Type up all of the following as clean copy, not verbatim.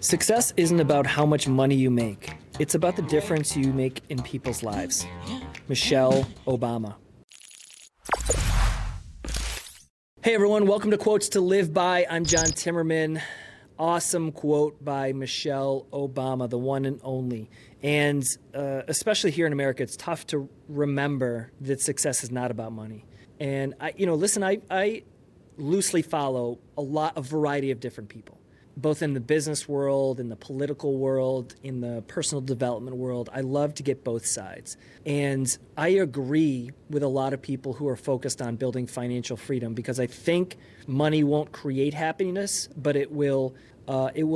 Success isn't about how much money you make. It's about the difference you make in people's lives. Michelle Obama. Hey everyone, welcome to Quotes to Live By. I'm John Timmerman. Awesome quote by Michelle Obama, the one and only. And especially here in America, it's tough to remember that success is not about money. And I loosely follow a variety of different people, both in the business world, in the political world, in the personal development world. I love to get both sides. And I agree with a lot of people who are focused on building financial freedom, because I think money won't create happiness, but it will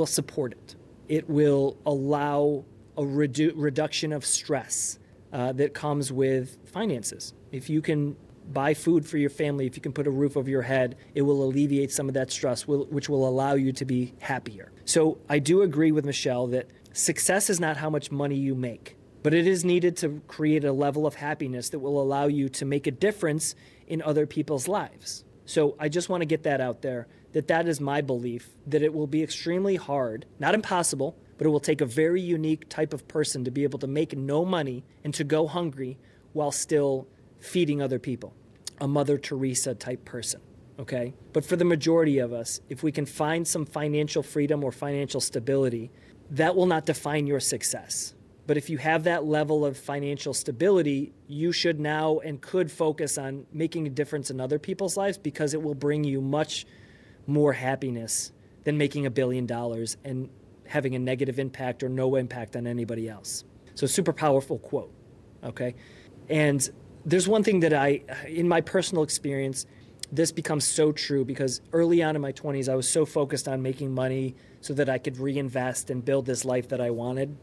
support it. It will allow a reduction of stress that comes with finances. If you can buy food for your family, if you can put a roof over your head, it will alleviate some of that stress, which will allow you to be happier. So I do agree with Michelle that success is not how much money you make, but it is needed to create a level of happiness that will allow you to make a difference in other people's lives. So I just want to get that out there, that is my belief, that it will be extremely hard, not impossible, but it will take a very unique type of person to be able to make no money and to go hungry while still feeding other people, a Mother Teresa type person, okay? But for the majority of us, if we can find some financial freedom or financial stability, that will not define your success. But if you have that level of financial stability, you should now and could focus on making a difference in other people's lives, because it will bring you much more happiness than making $1 billion and having a negative impact or no impact on anybody else. So super powerful quote, okay? And there's one thing that in my personal experience, this becomes so true, because early on in my 20s, I was so focused on making money so that I could reinvest and build this life that I wanted.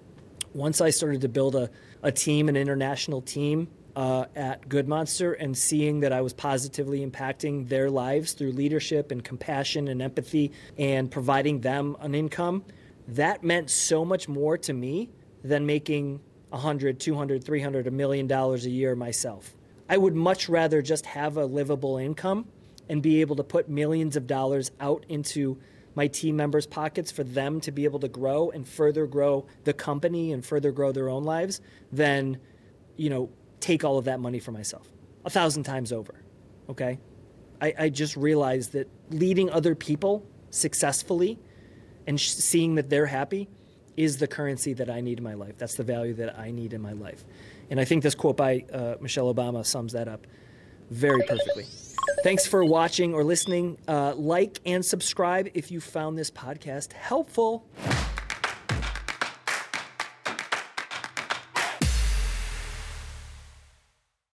Once I started to build a team, an international team at Goodmonster, and seeing that I was positively impacting their lives through leadership and compassion and empathy and providing them an income, that meant so much more to me than making $100, $200, $300, $1 million a year myself. I would much rather just have a livable income and be able to put millions of dollars out into my team members' pockets for them to be able to grow and further grow the company and further grow their own lives than, take all of that money for myself 1,000 times over, okay? I just realized that leading other people successfully and seeing that they're happy is the currency that I need in my life. That's the value that I need in my life. And I think this quote by Michelle Obama sums that up very perfectly. Thanks for watching or listening. Like and subscribe if you found this podcast helpful.